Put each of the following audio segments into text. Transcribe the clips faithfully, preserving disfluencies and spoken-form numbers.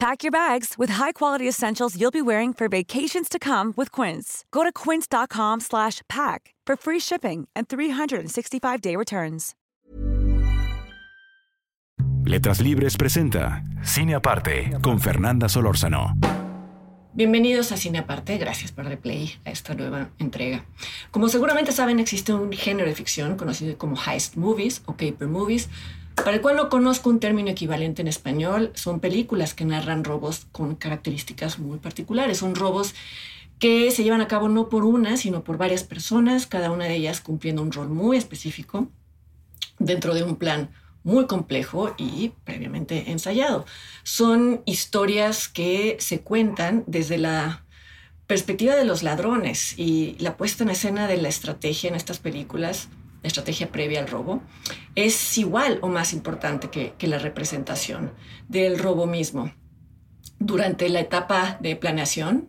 Pack your bags with high-quality essentials you'll be wearing for vacations to come with Quince. Go to quince.com slash pack for free shipping and three sixty-five day returns. Letras Libres presenta Cine Aparte con Fernanda Solórzano. Bienvenidos a Cine Aparte, gracias por darle play a esta nueva entrega. Como seguramente saben, existe un género de ficción conocido como heist movies o paper movies, para el cual no conozco un término equivalente en español. Son películas que narran robos con características muy particulares. Son robos que se llevan a cabo no por una, sino por varias personas, cada una de ellas cumpliendo un rol muy específico dentro de un plan muy complejo y previamente ensayado. Son historias que se cuentan desde la perspectiva de los ladrones y la puesta en escena de la estrategia en estas películas. La estrategia previa al robo es igual o más importante que, que la representación del robo mismo. Durante la etapa de planeación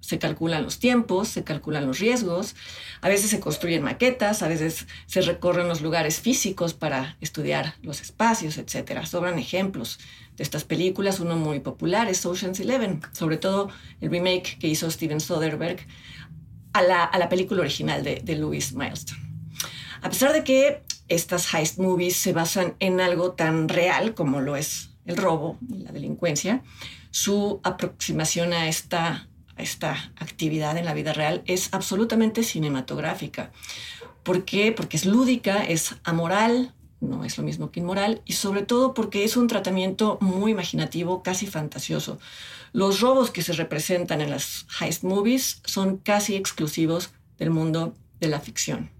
se calculan los tiempos, se calculan los riesgos, a veces se construyen maquetas, a veces se recorren los lugares físicos para estudiar los espacios, etcétera. Sobran ejemplos de estas películas. Uno muy popular es Ocean's Eleven, sobre todo el remake que hizo Steven Soderbergh a la, a la película original de, de Lewis Milestone. A pesar de que estas heist movies se basan en algo tan real como lo es el robo y la delincuencia, su aproximación a esta, a esta actividad en la vida real es absolutamente cinematográfica. ¿Por qué? Porque es lúdica, es amoral, no es lo mismo que inmoral, y sobre todo porque es un tratamiento muy imaginativo, casi fantasioso. Los robos que se representan en las heist movies son casi exclusivos del mundo de la ficción.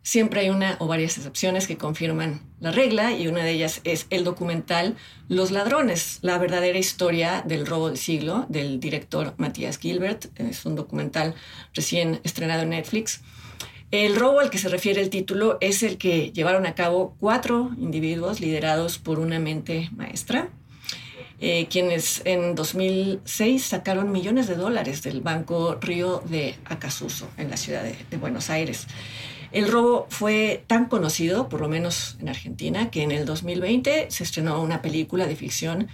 Siempre hay una o varias excepciones que confirman la regla, y una de ellas es el documental Los Ladrones, la verdadera historia del robo del siglo, del director Matías Gilbert. Es un documental recién estrenado en Netflix. El robo al que se refiere el título es el que llevaron a cabo cuatro individuos liderados por una mente maestra, eh, quienes en dos mil seis sacaron millones de dólares del Banco Río de Acasuso, en la ciudad de, de Buenos Aires. El robo fue tan conocido, por lo menos en Argentina, que en el dos mil veinte se estrenó una película de ficción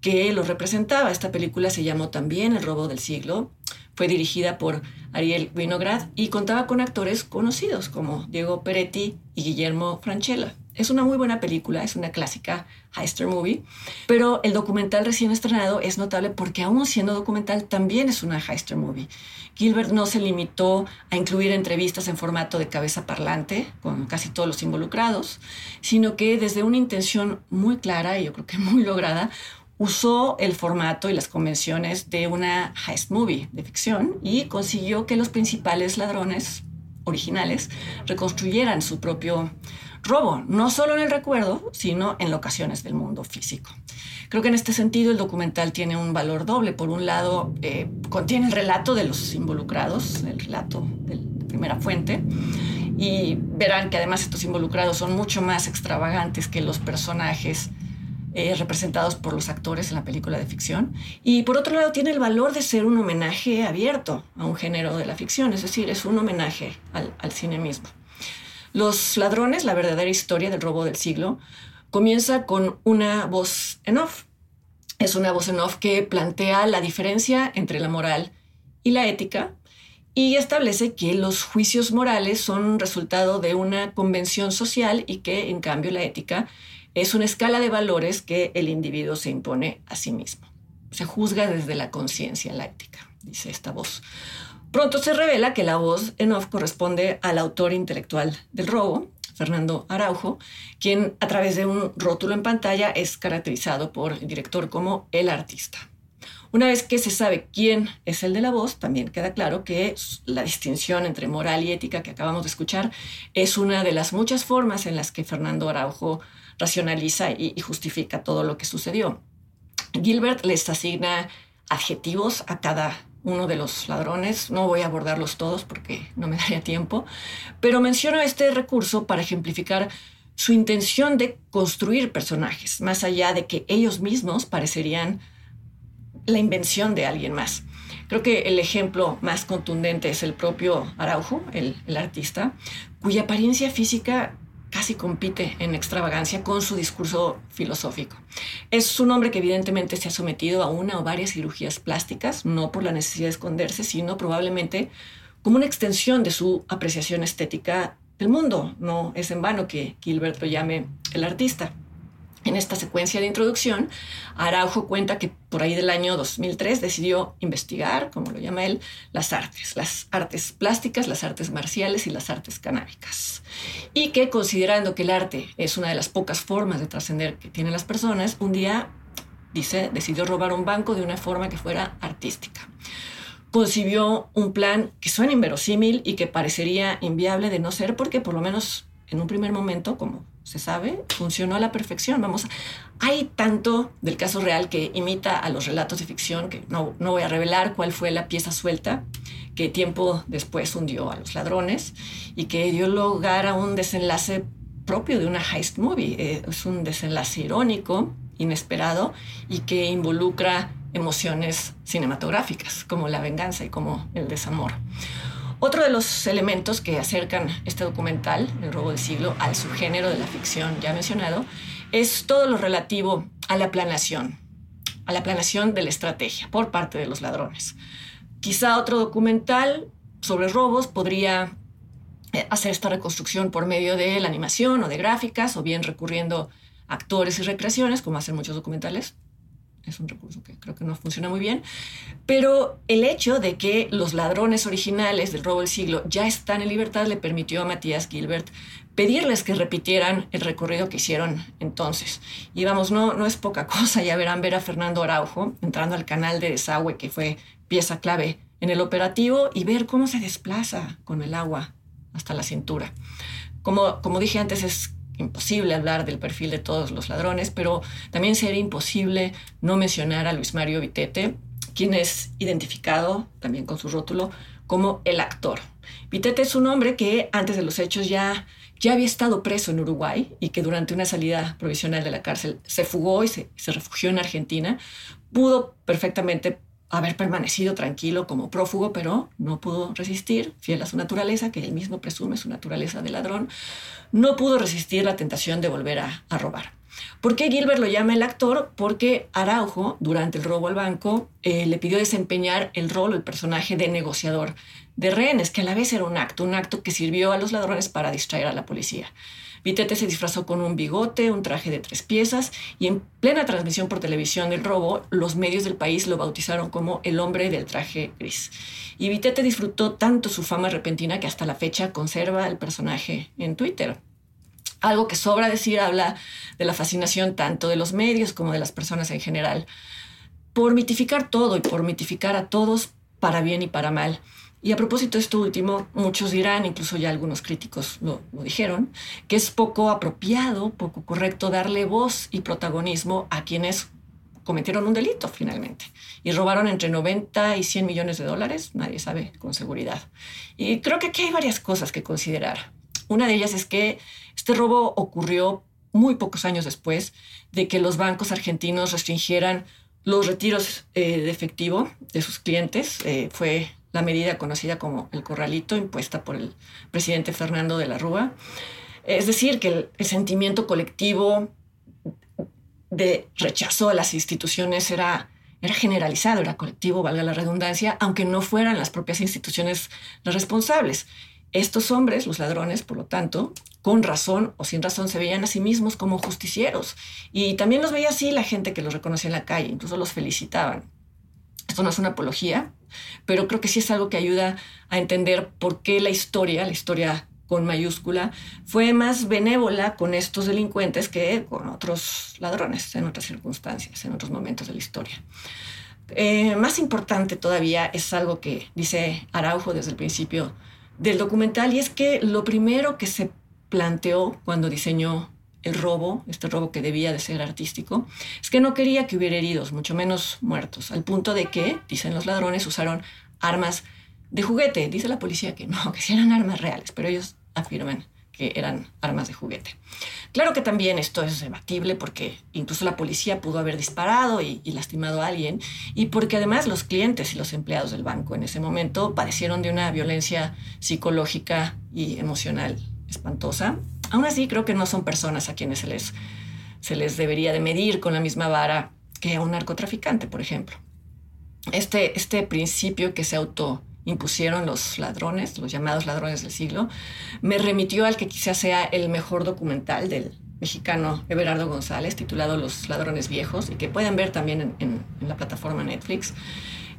que lo representaba. Esta película se llamó también El robo del siglo. Fue dirigida por Ariel Winograd y contaba con actores conocidos como Diego Peretti y Guillermo Franchella. Es una muy buena película, es una clásica heister movie, pero el documental recién estrenado es notable porque, aún siendo documental, también es una heister movie. Gilbert no se limitó a incluir entrevistas en formato de cabeza parlante con casi todos los involucrados, sino que, desde una intención muy clara y yo creo que muy lograda, usó el formato y las convenciones de una heist movie de ficción y consiguió que los principales ladrones originales reconstruyeran su propio robo, no solo en el recuerdo, sino en locaciones del mundo físico. Creo que en este sentido el documental tiene un valor doble. Por un lado, eh, contiene el relato de los involucrados, el relato de primera fuente, y verán que además estos involucrados son mucho más extravagantes que los personajes Eh, representados por los actores en la película de ficción. Y por otro lado, tiene el valor de ser un homenaje abierto a un género de la ficción, es decir, es un homenaje al, al cine mismo. Los Ladrones, la verdadera historia del robo del siglo, comienza con una voz en off. Es una voz en off que plantea la diferencia entre la moral y la ética y establece que los juicios morales son resultado de una convención social y que, en cambio, la ética es una escala de valores que el individuo se impone a sí mismo. Se juzga desde la conciencia, la ética, dice esta voz. Pronto se revela que la voz en off corresponde al autor intelectual del robo, Fernando Araujo, quien a través de un rótulo en pantalla es caracterizado por el director como el artista. Una vez que se sabe quién es el de la voz, también queda claro que la distinción entre moral y ética que acabamos de escuchar es una de las muchas formas en las que Fernando Araujo racionaliza y justifica todo lo que sucedió. Gilbert les asigna adjetivos a cada uno de los ladrones. No voy a abordarlos todos porque no me daría tiempo, pero menciono este recurso para ejemplificar su intención de construir personajes, más allá de que ellos mismos parecerían la invención de alguien más. Creo que el ejemplo más contundente es el propio Araujo, el, el artista, cuya apariencia física casi compite en extravagancia con su discurso filosófico. Es un hombre que evidentemente se ha sometido a una o varias cirugías plásticas, no por la necesidad de esconderse, sino probablemente como una extensión de su apreciación estética del mundo. No es en vano que Gilbert lo llame el artista. En esta secuencia de introducción, Araujo cuenta que por ahí del año dos mil tres decidió investigar, como lo llama él, las artes, las artes plásticas, las artes marciales y las artes canábicas. Y que considerando que el arte es una de las pocas formas de trascender que tienen las personas, un día, dice, decidió robar un banco de una forma que fuera artística. Concibió un plan que suena inverosímil y que parecería inviable de no ser porque por lo menos en un primer momento, como se sabe, funcionó a la perfección. Vamos, hay tanto del caso real que imita a los relatos de ficción que no, no voy a revelar cuál fue la pieza suelta que tiempo después hundió a los ladrones y que dio lugar a un desenlace propio de una heist movie. Eh, es un desenlace irónico, inesperado y que involucra emociones cinematográficas como la venganza y como el desamor. Otro de los elementos que acercan este documental, El robo del siglo, al subgénero de la ficción ya mencionado, es todo lo relativo a la planeación, a la planeación de la estrategia por parte de los ladrones. Quizá otro documental sobre robos podría hacer esta reconstrucción por medio de la animación o de gráficas, o bien recurriendo a actores y recreaciones, como hacen muchos documentales. Es un recurso que creo que no funciona muy bien, pero el hecho de que los ladrones originales del robo del siglo ya están en libertad le permitió a Matías Gilbert pedirles que repitieran el recorrido que hicieron entonces. Y vamos, no, no es poca cosa, ya verán ver a Fernando Araujo entrando al canal de desagüe que fue pieza clave en el operativo y ver cómo se desplaza con el agua hasta la cintura. Como, como dije antes, es imposible hablar del perfil de todos los ladrones, pero también sería imposible no mencionar a Luis Mario Vitete, quien es identificado también con su rótulo como el actor. Vitete es un hombre que antes de los hechos ya, ya había estado preso en Uruguay y que durante una salida provisional de la cárcel se fugó y se, se refugió en Argentina. Pudo perfectamente haber permanecido tranquilo como prófugo, pero no pudo resistir, fiel a su naturaleza, que él mismo presume su naturaleza de ladrón, no pudo resistir la tentación de volver a, a robar. ¿Por qué Gilbert lo llama el actor? Porque Araujo, durante el robo al banco, eh, le pidió desempeñar el rol, el personaje de negociador de rehenes, que a la vez era un acto, un acto que sirvió a los ladrones para distraer a la policía. Vitete se disfrazó con un bigote, un traje de tres piezas y en plena transmisión por televisión del robo, los medios del país lo bautizaron como el hombre del traje gris. Y Vitete disfrutó tanto su fama repentina que hasta la fecha conserva el personaje en Twitter. Algo que sobra decir habla de la fascinación tanto de los medios como de las personas en general por mitificar todo y por mitificar a todos para bien y para mal. Y a propósito de esto último, muchos dirán, incluso ya algunos críticos lo, lo dijeron, que es poco apropiado, poco correcto darle voz y protagonismo a quienes cometieron un delito finalmente y robaron entre noventa y cien millones de dólares, nadie sabe con seguridad. Y creo que aquí hay varias cosas que considerar. Una de ellas es que este robo ocurrió muy pocos años después de que los bancos argentinos restringieran los retiros eh, de efectivo de sus clientes. Eh, fue la medida conocida como el corralito, impuesta por el presidente Fernando de la Rúa. Es decir, que el, el sentimiento colectivo de rechazo a las instituciones era, era generalizado, era colectivo, valga la redundancia, aunque no fueran las propias instituciones las responsables. Estos hombres, los ladrones, por lo tanto, con razón o sin razón, se veían a sí mismos como justicieros. Y también los veía así la gente que los reconocía en la calle, incluso los felicitaban. Esto no es una apología, pero creo que sí es algo que ayuda a entender por qué la historia, la historia con mayúscula, fue más benévola con estos delincuentes que con otros ladrones en otras circunstancias, en otros momentos de la historia. Eh, más importante todavía es algo que dice Araujo desde el principio del documental, y es que lo primero que se planteó cuando diseñó el robo, este robo que debía de ser artístico, es que no quería que hubiera heridos, mucho menos muertos, al punto de que, dicen los ladrones, usaron armas de juguete. Dice la policía que no, que sí eran armas reales, pero ellos afirman que eran armas de juguete. Claro que también esto es debatible porque incluso la policía pudo haber disparado y, y lastimado a alguien, y porque además los clientes y los empleados del banco en ese momento padecieron de una violencia psicológica y emocional espantosa. Aún así, creo que no son personas a quienes se les, se les debería de medir con la misma vara que a un narcotraficante, por ejemplo. Este, este principio que se auto impusieron los ladrones, los llamados ladrones del siglo, me remitió al que quizás sea el mejor documental del mexicano Everardo González, titulado Los Ladrones Viejos, y que pueden ver también en, en, en la plataforma Netflix.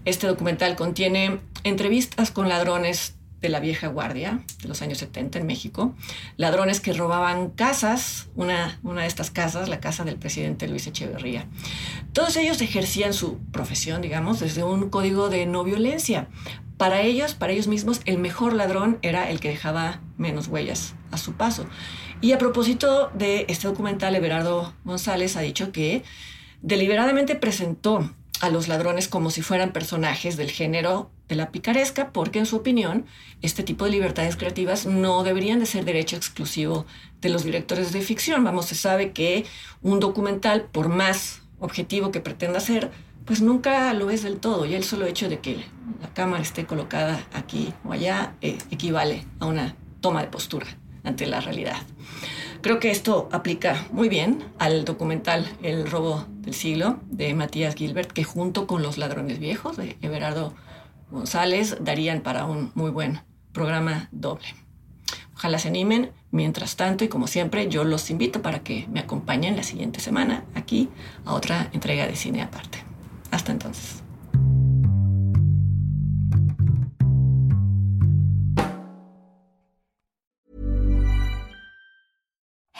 Este documental contiene entrevistas con ladrones de la vieja guardia de los años setenta en México, ladrones que robaban casas, una, una de estas casas, la casa del presidente Luis Echeverría. Todos ellos ejercían su profesión, digamos, desde un código de no violencia. Para ellos, para ellos mismos, el mejor ladrón era el que dejaba menos huellas a su paso. Y a propósito de este documental, Everardo González ha dicho que deliberadamente presentó a los ladrones como si fueran personajes del género de la picaresca, porque en su opinión este tipo de libertades creativas no deberían de ser derecho exclusivo de los directores de ficción. Vamos, se sabe que un documental, por más objetivo que pretenda ser, pues nunca lo es del todo, y el solo hecho de que la cámara esté colocada aquí o allá eh, equivale a una toma de postura ante la realidad. Creo que esto aplica muy bien al documental El robo del siglo de Matías Gilbert, que junto con Los Ladrones Viejos de Everardo González darían para un muy buen programa doble. Ojalá se animen. Mientras tanto, y como siempre, yo los invito para que me acompañen la siguiente semana aquí a otra entrega de Cine Aparte. Hasta entonces.